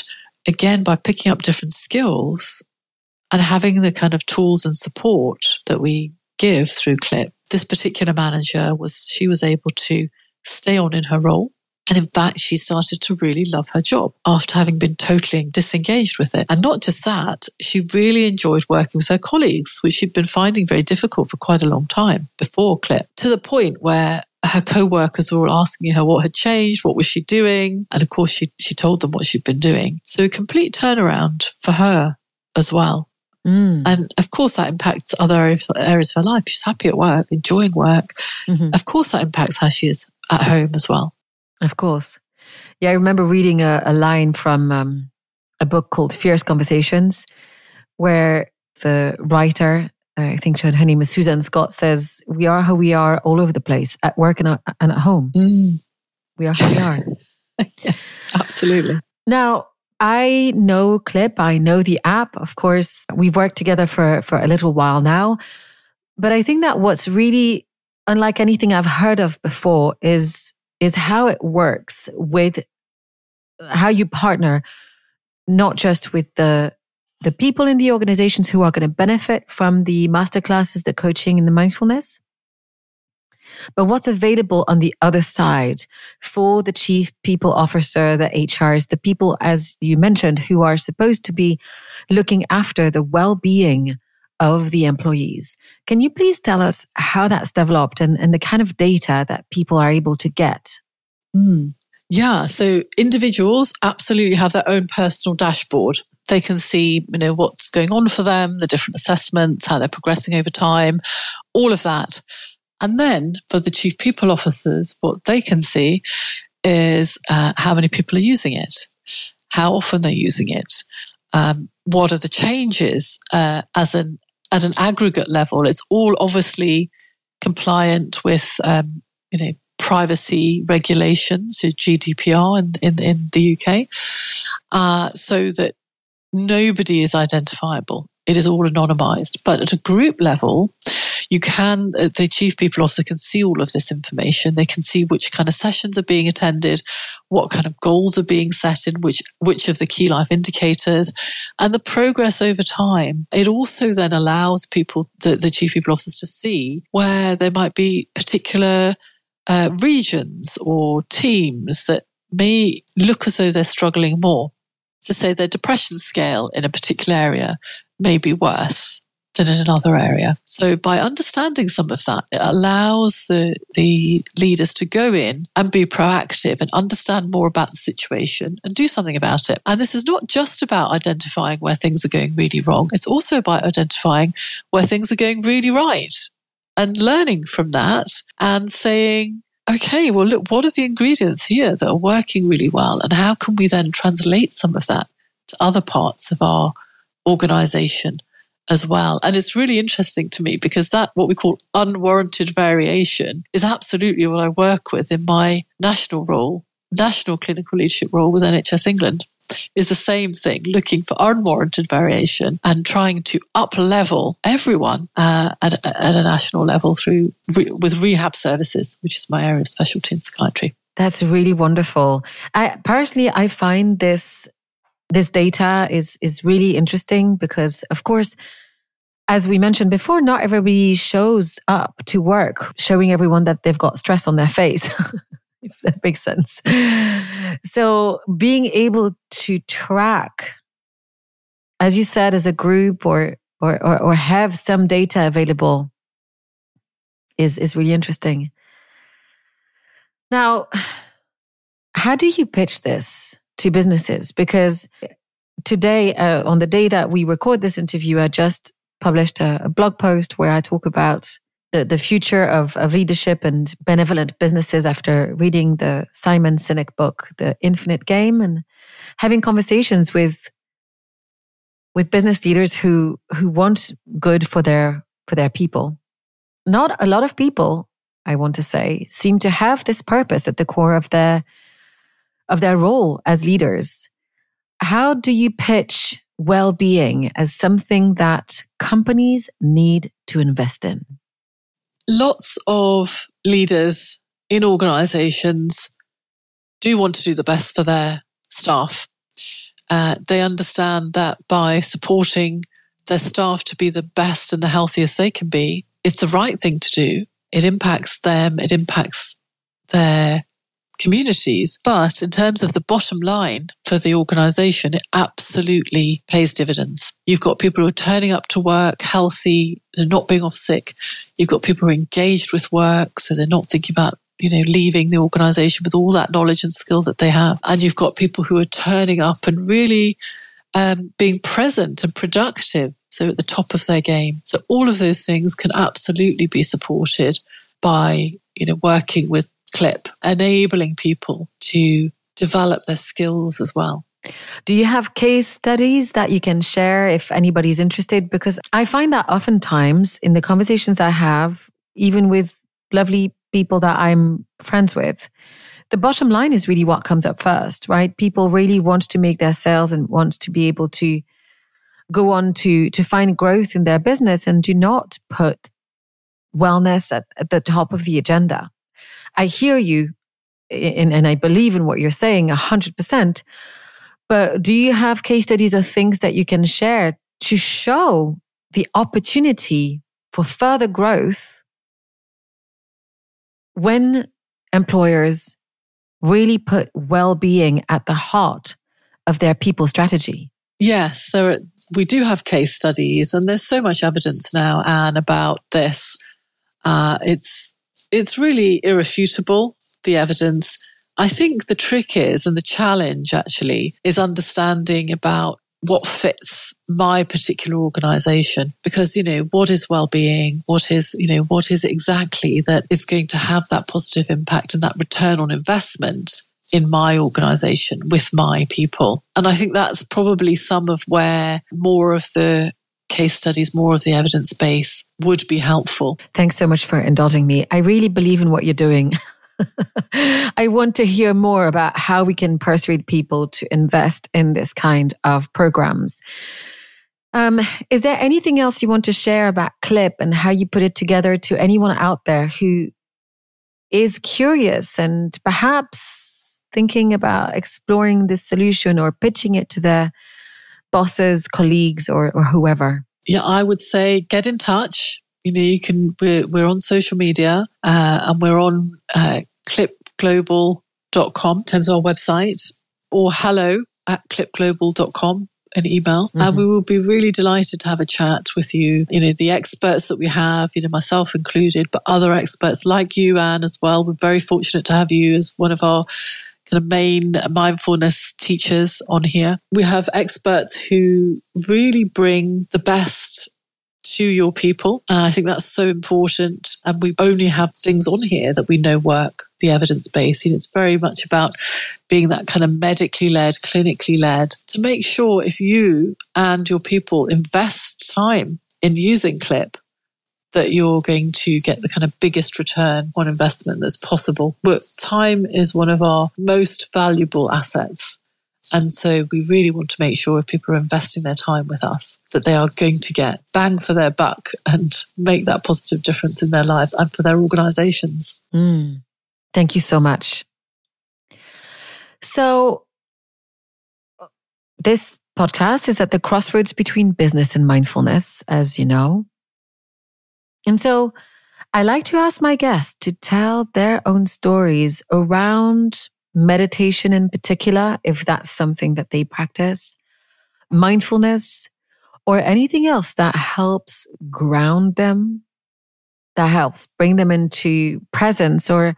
again, by picking up different skills and having the kind of tools and support that we give through Klip, this particular manager was able to stay on in her role. And in fact, she started to really love her job after having been totally disengaged with it. And not just that, she really enjoyed working with her colleagues, which she'd been finding very difficult for quite a long time before Klip, to the point where her co-workers were all asking her what had changed, what was she doing? And of course, she told them what she'd been doing. So a complete turnaround for her as well. And of course that impacts other areas of her life. She's happy at work, enjoying work. Of course that impacts how she is at home as well. Of course. Yeah, I remember reading a line from a book called Fierce Conversations, where the writer, I think her name is Susan Scott, says, "We are who we are all over the place, at work and at home." We are who we are. Yes, absolutely. Now, I know Klip, I know the app, of course. We've worked together for a little while now. But I think that what's really unlike anything I've heard of before is how it works with how you partner, not just with the people in the organizations who are going to benefit from the masterclasses, the coaching and the mindfulness, but what's available on the other side for the chief people officer, the HRs, the people, as you mentioned, who are supposed to be looking after the well-being of the employees. Can you please tell us how that's developed and the kind of data that people are able to get? Yeah, so individuals absolutely have their own personal dashboard. They can see, you know, what's going on for them, the different assessments, how they're progressing over time, all of that. And then for the chief people officers, what they can see is how many people are using it, how often they're using it, what are the changes at an aggregate level. It's all obviously compliant with privacy regulations, so GDPR in the UK, so that nobody is identifiable. It is all anonymized. But at a group level, the chief people officer can see all of this information. They can see which kind of sessions are being attended, what kind of goals are being set in, which of the key life indicators, and the progress over time. It also then allows people, the chief people officers, to see where there might be particular regions or teams that may look as though they're struggling more. So say their depression scale in a particular area may be worse than in another area. So by understanding some of that, it allows the leaders to go in and be proactive and understand more about the situation and do something about it. And this is not just about identifying where things are going really wrong. It's also about identifying where things are going really right and learning from that and saying, okay, well, look, what are the ingredients here that are working really well? And how can we then translate some of that to other parts of our organization as well? And it's really interesting to me because that, what we call unwarranted variation, is absolutely what I work with in my national role, national clinical leadership role with NHS England, is the same thing, looking for unwarranted variation and trying to up-level everyone at a national level through with rehab services, which is my area of specialty in psychiatry. That's really wonderful. I find this data is really interesting because, of course, as we mentioned before, not everybody shows up to work showing everyone that they've got stress on their face, if that makes sense. So being able to track, as you said, as a group or have some data available is really interesting. Now, how do you pitch this to businesses? Because today, on the day that we record this interview, I just published a blog post where I talk about the future of leadership and benevolent businesses after reading the Simon Sinek book, The Infinite Game, and having conversations with business leaders who want good for their people. Not a lot of people, I want to say, seem to have this purpose at the core of their role as leaders. How do you pitch well-being as something that companies need to invest in? Lots of leaders in organizations do want to do the best for their staff. They understand that by supporting their staff to be the best and the healthiest they can be, it's the right thing to do. It impacts them, it impacts their communities. But in terms of the bottom line for the organisation, it absolutely pays dividends. You've got people who are turning up to work healthy, they're not being off sick. You've got people who are engaged with work, so they're not thinking about leaving the organisation with all that knowledge and skill that they have. And you've got people who are turning up and really being present and productive, so at the top of their game. So all of those things can absolutely be supported by working with Clip, enabling people to develop their skills as well. Do you have case studies that you can share if anybody's interested? Because I find that oftentimes in the conversations I have, even with lovely people that I'm friends with, the bottom line is really what comes up first, right? People really want to make their sales and want to be able to go on to find growth in their business and do not put wellness at the top of the agenda. I hear you, and I believe in what you're saying 100%, but do you have case studies or things that you can share to show the opportunity for further growth when employers really put well-being at the heart of their people strategy? Yes, we do have case studies, and there's so much evidence now, Anne, about this. It's really irrefutable, the evidence. I think the trick is, and the challenge actually, is understanding about what fits my particular organisation. Because, what is well-being? What is exactly that is going to have that positive impact and that return on investment in my organisation with my people? And I think that's probably some of where more of the case studies, more of the evidence base would be helpful. Thanks so much for indulging me. I really believe in what you're doing. I want to hear more about how we can persuade people to invest in this kind of programs. Is there anything else you want to share about Klip and how you put it together to anyone out there who is curious and perhaps thinking about exploring this solution or pitching it to their bosses, colleagues, or whoever? Yeah, I would say get in touch. We're on social media and we're on klipglobal.com in terms of our website, or hello@klipglobal.com, an email. Mm-hmm. And we will be really delighted to have a chat with you. The experts that we have, myself included, but other experts like you, Anne, as well. We're very fortunate to have you as one of our kind of main mindfulness teachers on here. We have experts who really bring the best to your people. I think that's so important. And we only have things on here that we know work, the evidence base. It's very much about being that kind of medically led, clinically led, to make sure if you and your people invest time in using Klip, that you're going to get the kind of biggest return on investment that's possible. But time is one of our most valuable assets. And so we really want to make sure if people are investing their time with us, that they are going to get bang for their buck and make that positive difference in their lives and for their organizations. Thank you so much. So this podcast is at the crossroads between business and mindfulness, as you know. And so I like to ask my guests to tell their own stories around meditation in particular, if that's something that they practice, mindfulness, or anything else that helps ground them, that helps bring them into presence, or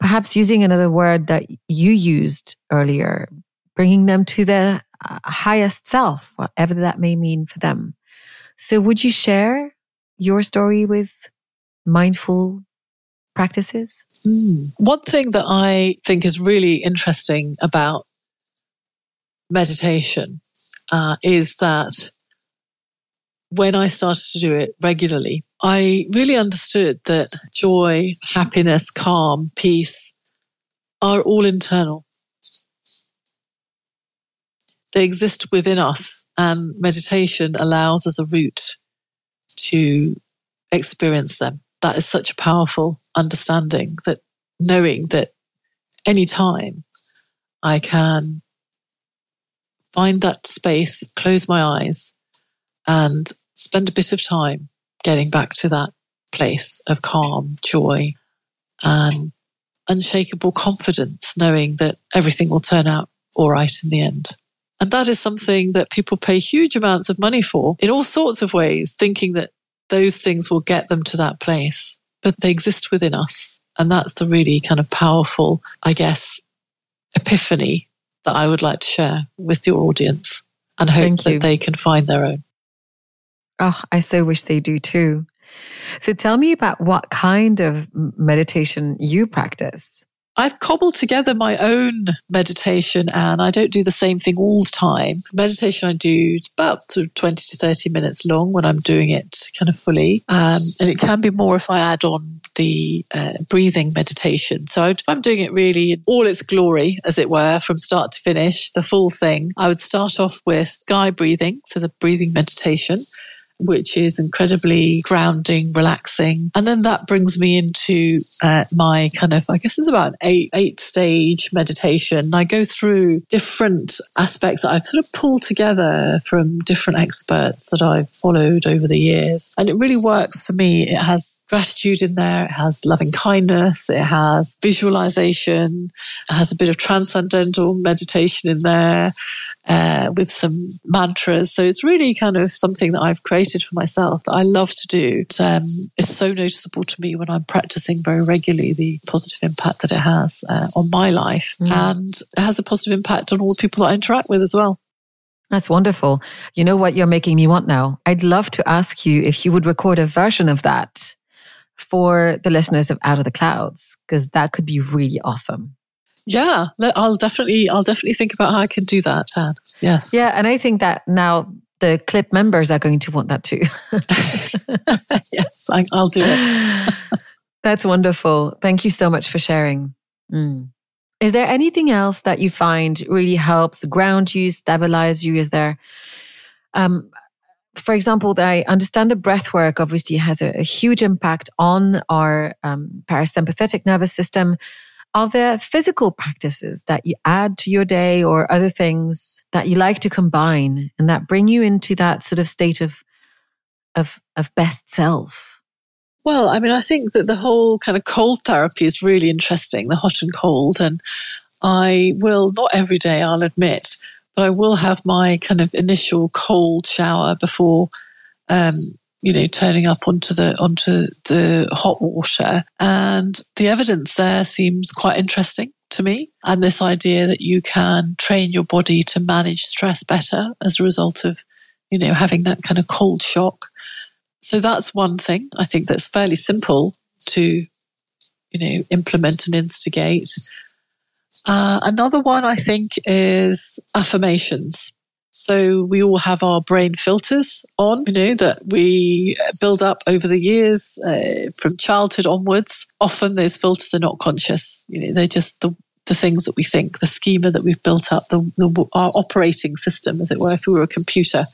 perhaps using another word that you used earlier, bringing them to their highest self, whatever that may mean for them. So would you share your story with mindful practices? One thing that I think is really interesting about meditation is that when I started to do it regularly, I really understood that joy, happiness, calm, peace are all internal. They exist within us, and meditation allows us a route to experience them. That is such a powerful understanding, that knowing that any time I can find that space, close my eyes, and spend a bit of time getting back to that place of calm, joy, and unshakable confidence, knowing that everything will turn out all right in the end. And that is something that people pay huge amounts of money for in all sorts of ways, thinking that those things will get them to that place, but they exist within us. And that's the really kind of powerful, I guess, epiphany that I would like to share with your audience, and hope that they can find their own. Oh, I so wish they do too. So tell me about what kind of meditation you practice. I've cobbled together my own meditation, and I don't do the same thing all the time. Meditation I do is about 20 to 30 minutes long when I'm doing it kind of fully. And it can be more if I add on the breathing meditation. So if I'm doing it really in all its glory, as it were, from start to finish, the full thing, I would start off with sky breathing, so the breathing meditation. which is incredibly grounding, relaxing. And then that brings me into my kind of, I guess it's about an eight-stage meditation. And I go through different aspects that I've sort of pulled together from different experts that I've followed over the years. And it really works for me. It has gratitude in there. It has loving kindness. It has visualization. It has a bit of transcendental meditation in there. With some mantras. So it's really kind of something that I've created for myself that I love to do. It's so noticeable to me when I'm practicing very regularly, the positive impact that it has on my life. Yeah. And it has a positive impact on all the people that I interact with as well. That's wonderful. You know what you're making me want now? I'd love to ask you if you would record a version of that for the listeners of Out of the Clouds, because that could be really awesome. Yeah, I'll definitely think about how I can do that, Anne. Yes. Yeah, and I think that now the Clip members are going to want that too. Yes, I'll do it. That's wonderful. Thank you so much for sharing. Mm. Is there anything else that you find really helps ground you, stabilize you? Is there, for example, I understand the breath work obviously has a huge impact on our parasympathetic nervous system. Are there physical practices that you add to your day or other things that you like to combine and that bring you into that sort of state of best self? Well, I mean, I think that the whole kind of cold therapy is really interesting, the hot and cold. And I will, not every day, I'll admit, but I will have my kind of initial cold shower before turning up onto the hot water. And the evidence there seems quite interesting to me. And this idea that you can train your body to manage stress better as a result of, having that kind of cold shock. So that's one thing I think that's fairly simple to, implement and instigate. Another one I think is affirmations. So we all have our brain filters on, that we build up over the years from childhood onwards. Often those filters are not conscious. They're just the things that we think, the schema that we've built up, our operating system, as it were, if we were a computer.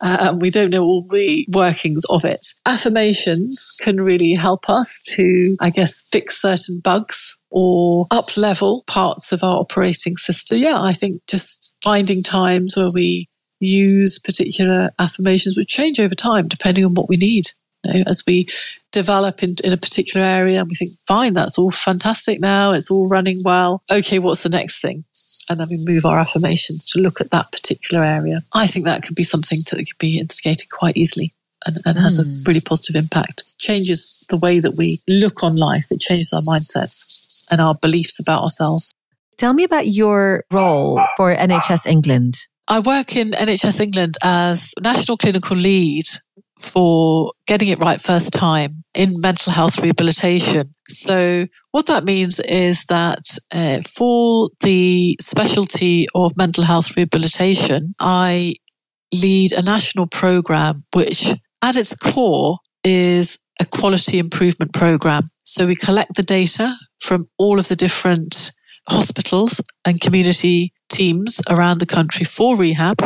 And we don't know all the workings of it. Affirmations can really help us to, I guess, fix certain bugs or up-level parts of our operating system. Yeah, I think just finding times where we use particular affirmations would change over time, depending on what we need. As we develop in a particular area and we think, fine, that's all fantastic now, it's all running well. Okay, what's the next thing? And then we move our affirmations to look at that particular area. I think that could be something that could be instigated quite easily and has a really positive impact. Changes the way that we look on life. It changes our mindsets and our beliefs about ourselves. Tell me about your role for NHS England. I work in NHS England as National Clinical Lead for getting it right first time in mental health rehabilitation. So what that means is that for the specialty of mental health rehabilitation, I lead a national programme which at its core is a quality improvement programme. So we collect the data from all of the different hospitals and community teams around the country for rehab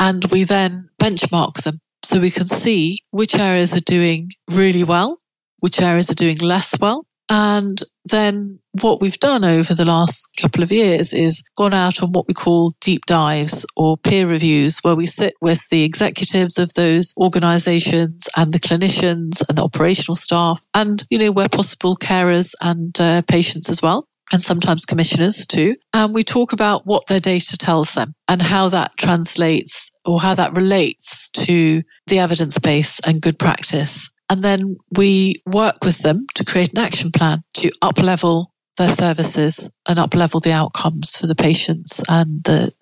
and we then benchmark them. So we can see which areas are doing really well, which areas are doing less well. And then what we've done over the last couple of years is gone out on what we call deep dives or peer reviews, where we sit with the executives of those organisations and the clinicians and the operational staff and, where possible, carers and patients as well. And sometimes commissioners too. And we talk about what their data tells them and how that translates or how that relates to the evidence base and good practice. And then we work with them to create an action plan to up-level their services and up-level the outcomes for the patients and the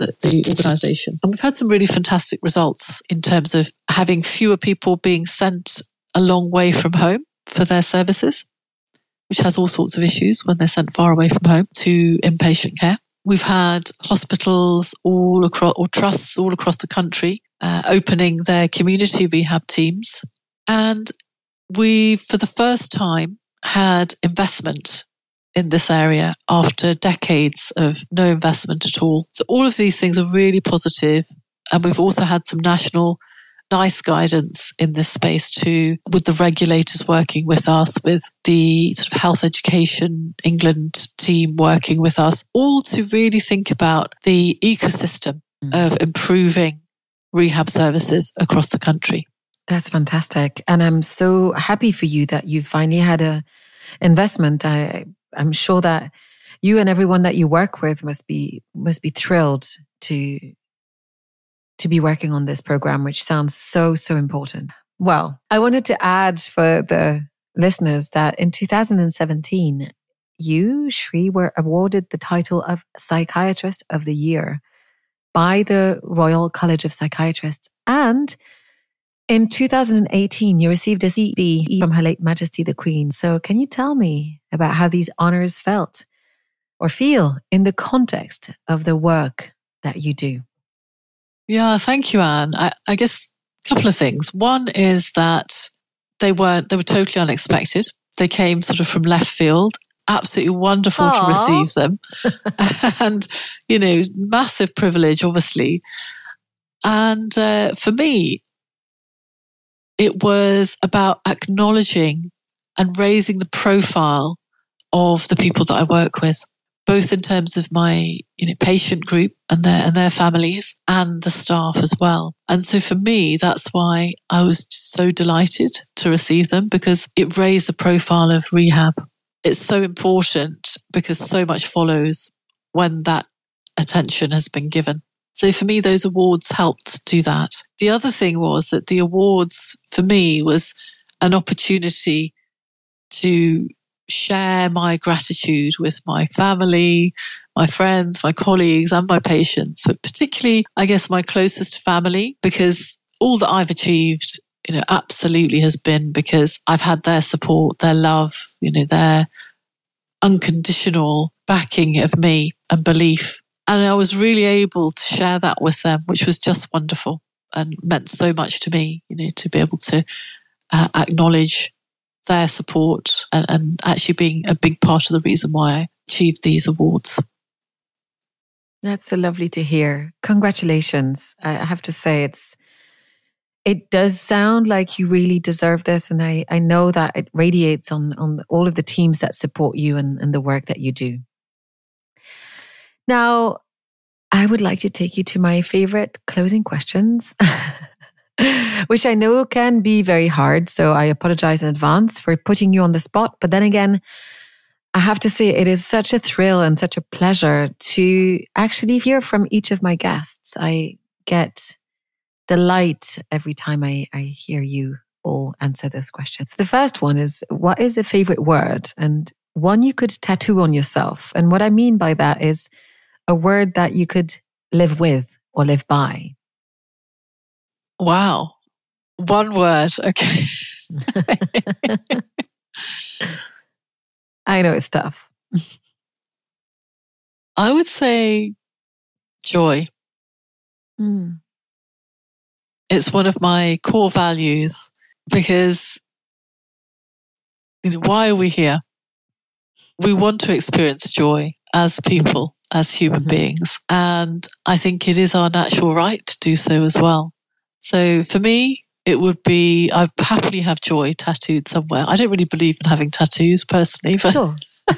organisation. And we've had some really fantastic results in terms of having fewer people being sent a long way from home for their services, which has all sorts of issues when they're sent far away from home to inpatient care. We've had hospitals all across, or trusts all across the country, opening their community rehab teams. And we, for the first time, had investment in this area after decades of no investment at all. So all of these things are really positive. And we've also had some national nice guidance in this space too, with the regulators working with us, with the sort of Health Education England team working with us, all to really think about the ecosystem of improving rehab services across the country. That's fantastic. And I'm so happy for you that you finally had an investment. I'm sure that you and everyone that you work with must be thrilled to be working on this program, which sounds so, so important. Well, I wanted to add for the listeners that in 2017, you, Sri, were awarded the title of Psychiatrist of the Year by the Royal College of Psychiatrists. And in 2018, you received a CBE from Her Late Majesty the Queen. So can you tell me about how these honors felt or feel in the context of the work that you do? Yeah, thank you, Anne. I guess a couple of things. One is that they were totally unexpected. They came sort of from left field. Absolutely wonderful to receive them. And, you know, massive privilege, obviously. And for me, it was about acknowledging and raising the profile of the people that I work with, both in terms of my, patient group and their families and the staff as well. And so for me, that's why I was so delighted to receive them, because it raised the profile of rehab. It's so important because so much follows when that attention has been given. So for me, those awards helped do that. The other thing was that the awards for me was an opportunity to share my gratitude with my family, my friends, my colleagues, and my patients, but particularly, I guess, my closest family, because all that I've achieved, absolutely has been because I've had their support, their love, their unconditional backing of me and belief. And I was really able to share that with them, which was just wonderful and meant so much to me, to be able to acknowledge their support and actually being a big part of the reason why I achieved these awards. That's so lovely to hear. Congratulations. I have to say it does sound like you really deserve this. And I know that it radiates on all of the teams that support you and the work that you do. Now, I would like to take you to my favorite closing questions. Which I know can be very hard, so I apologize in advance for putting you on the spot. But then again, I have to say it is such a thrill and such a pleasure to actually hear from each of my guests. I get delight every time I hear you all answer those questions. The first one is, what is a favorite word? And one you could tattoo on yourself. And what I mean by that is a word that you could live with or live by. Wow. One word. Okay. I know it's tough. I would say joy. Mm. It's one of my core values because why are we here? We want to experience joy as people, as human beings. And I think it is our natural right to do so as well. So for me, it would be, I happily have joy tattooed somewhere. I don't really believe in having tattoos personally, but, sure.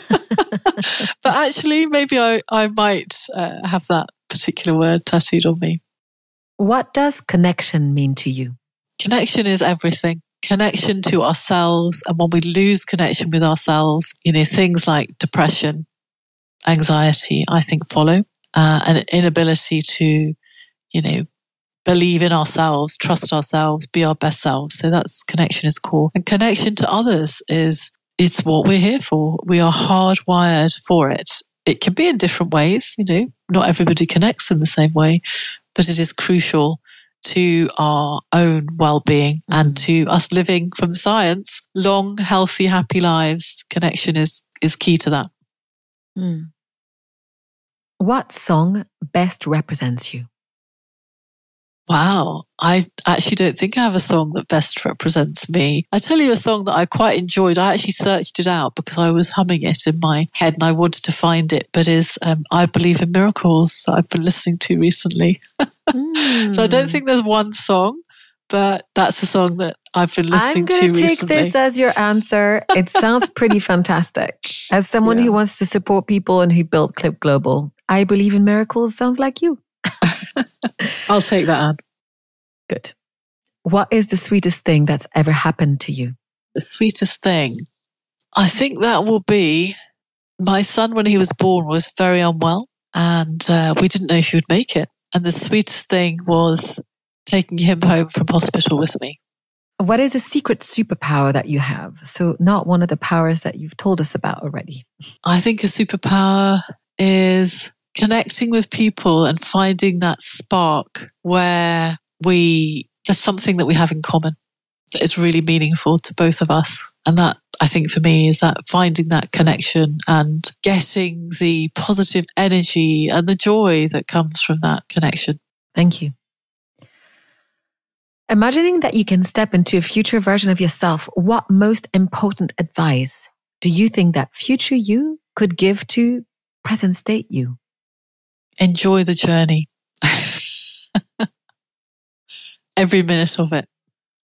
But actually maybe I might have that particular word tattooed on me. What does connection mean to you? Connection is everything. Connection to ourselves. And when we lose connection with ourselves, things like depression, anxiety, I think follow, and an inability to, believe in ourselves, trust ourselves, be our best selves. So that's connection is core. And connection to others it's what we're here for. We are hardwired for it. It can be in different ways, not everybody connects in the same way, but it is crucial to our own well-being and to us living from science, long, healthy, happy lives. Connection is key to that. Mm. What song best represents you? Wow, I actually don't think I have a song that best represents me. I tell you a song that I quite enjoyed. I actually searched it out because I was humming it in my head and I wanted to find it, but is I Believe in Miracles that I've been listening to recently. So I don't think there's one song, but that's a song that I've been listening to recently. I'm going to take this as your answer. It sounds pretty fantastic. As someone who wants to support people and who built klipGlobal, I believe in miracles. Sounds like you. I'll take that, Anne. Good. What is the sweetest thing that's ever happened to you? The sweetest thing? I think that will be my son, when he was born, was very unwell and we didn't know if he would make it. And the sweetest thing was taking him home from hospital with me. What is a secret superpower that you have? So not one of the powers that you've told us about already. I think a superpower is connecting with people and finding that spark where there's something that we have in common that is really meaningful to both of us. And that, I think for me, is that finding that connection and getting the positive energy and the joy that comes from that connection. Thank you. Imagining that you can step into a future version of yourself, what most important advice do you think that future you could give to present state you? Enjoy the journey. Every minute of it.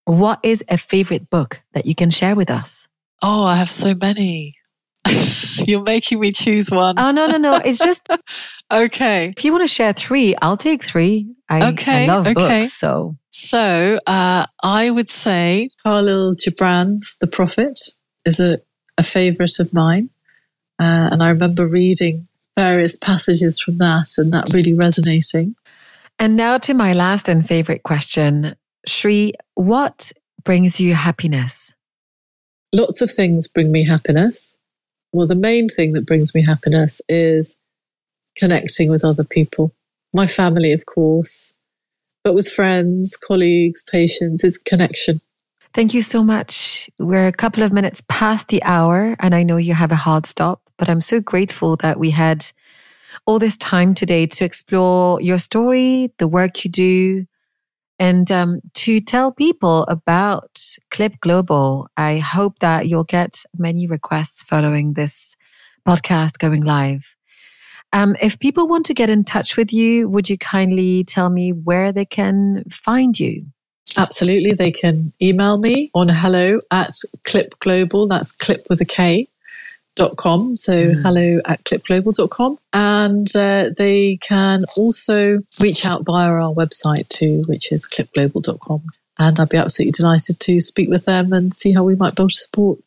What is a favorite book that you can share with us? Oh, I have so many. You're making me choose one. Oh, no. It's just... Okay. If you want to share three, I'll take three. I love books, so... So I would say Khalil Gibran's The Prophet is a favourite of mine. And I remember reading various passages from that and that really resonating. And now to my last and favourite question. Sri, what brings you happiness? Lots of things bring me happiness. Well, the main thing that brings me happiness is connecting with other people. My family, of course, but with friends, colleagues, patients, it's connection. Thank you so much. We're a couple of minutes past the hour and I know you have a hard stop, but I'm so grateful that we had all this time today to explore your story, the work you do, and to tell people about klipGlobal. I hope that you'll get many requests following this podcast going live. If people want to get in touch with you, would you kindly tell me where they can find you? Absolutely. They can email me on hello@klipglobal, that's klip with a K, .com. So hello@klipglobal.com. And they can also reach out via our website too, which is klipglobal.com. And I'd be absolutely delighted to speak with them and see how we might be able to support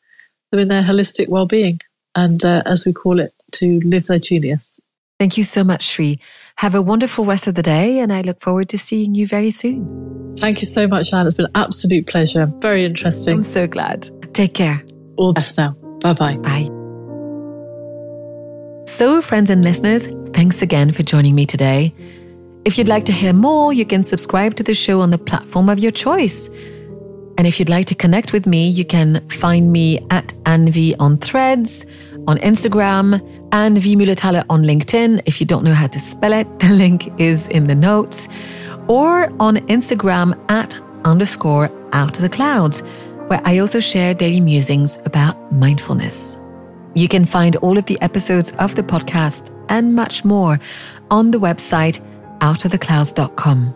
them in their holistic well-being. And as we call it, to live their genius. Thank you so much, Sri. Have a wonderful rest of the day and I look forward to seeing you very soon. Thank you so much, Anne. It's been an absolute pleasure. Very interesting. I'm so glad. Take care. All the best now. Bye-bye. Bye. So, friends and listeners, thanks again for joining me today. If you'd like to hear more, you can subscribe to the show on the platform of your choice. And if you'd like to connect with me, you can find me at Anvi on Threads, on Instagram, and V. Mühlethaler on LinkedIn. If you don't know how to spell it, the link is in the notes. Or on Instagram @_outoftheclouds, where I also share daily musings about mindfulness. You can find all of the episodes of the podcast and much more on the website outoftheclouds.com.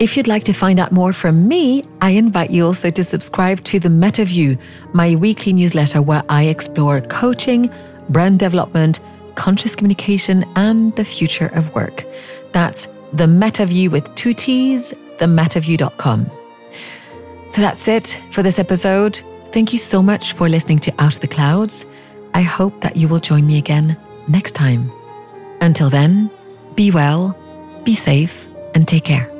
If you'd like to find out more from me, I invite you also to subscribe to The Meta View, my weekly newsletter where I explore coaching, brand development, conscious communication, and the future of work. That's The Meta View with 2 T's, themetaview.com. So that's it for this episode. Thank you so much for listening to Out of the Clouds. I hope that you will join me again next time. Until then, be well, be safe, and take care.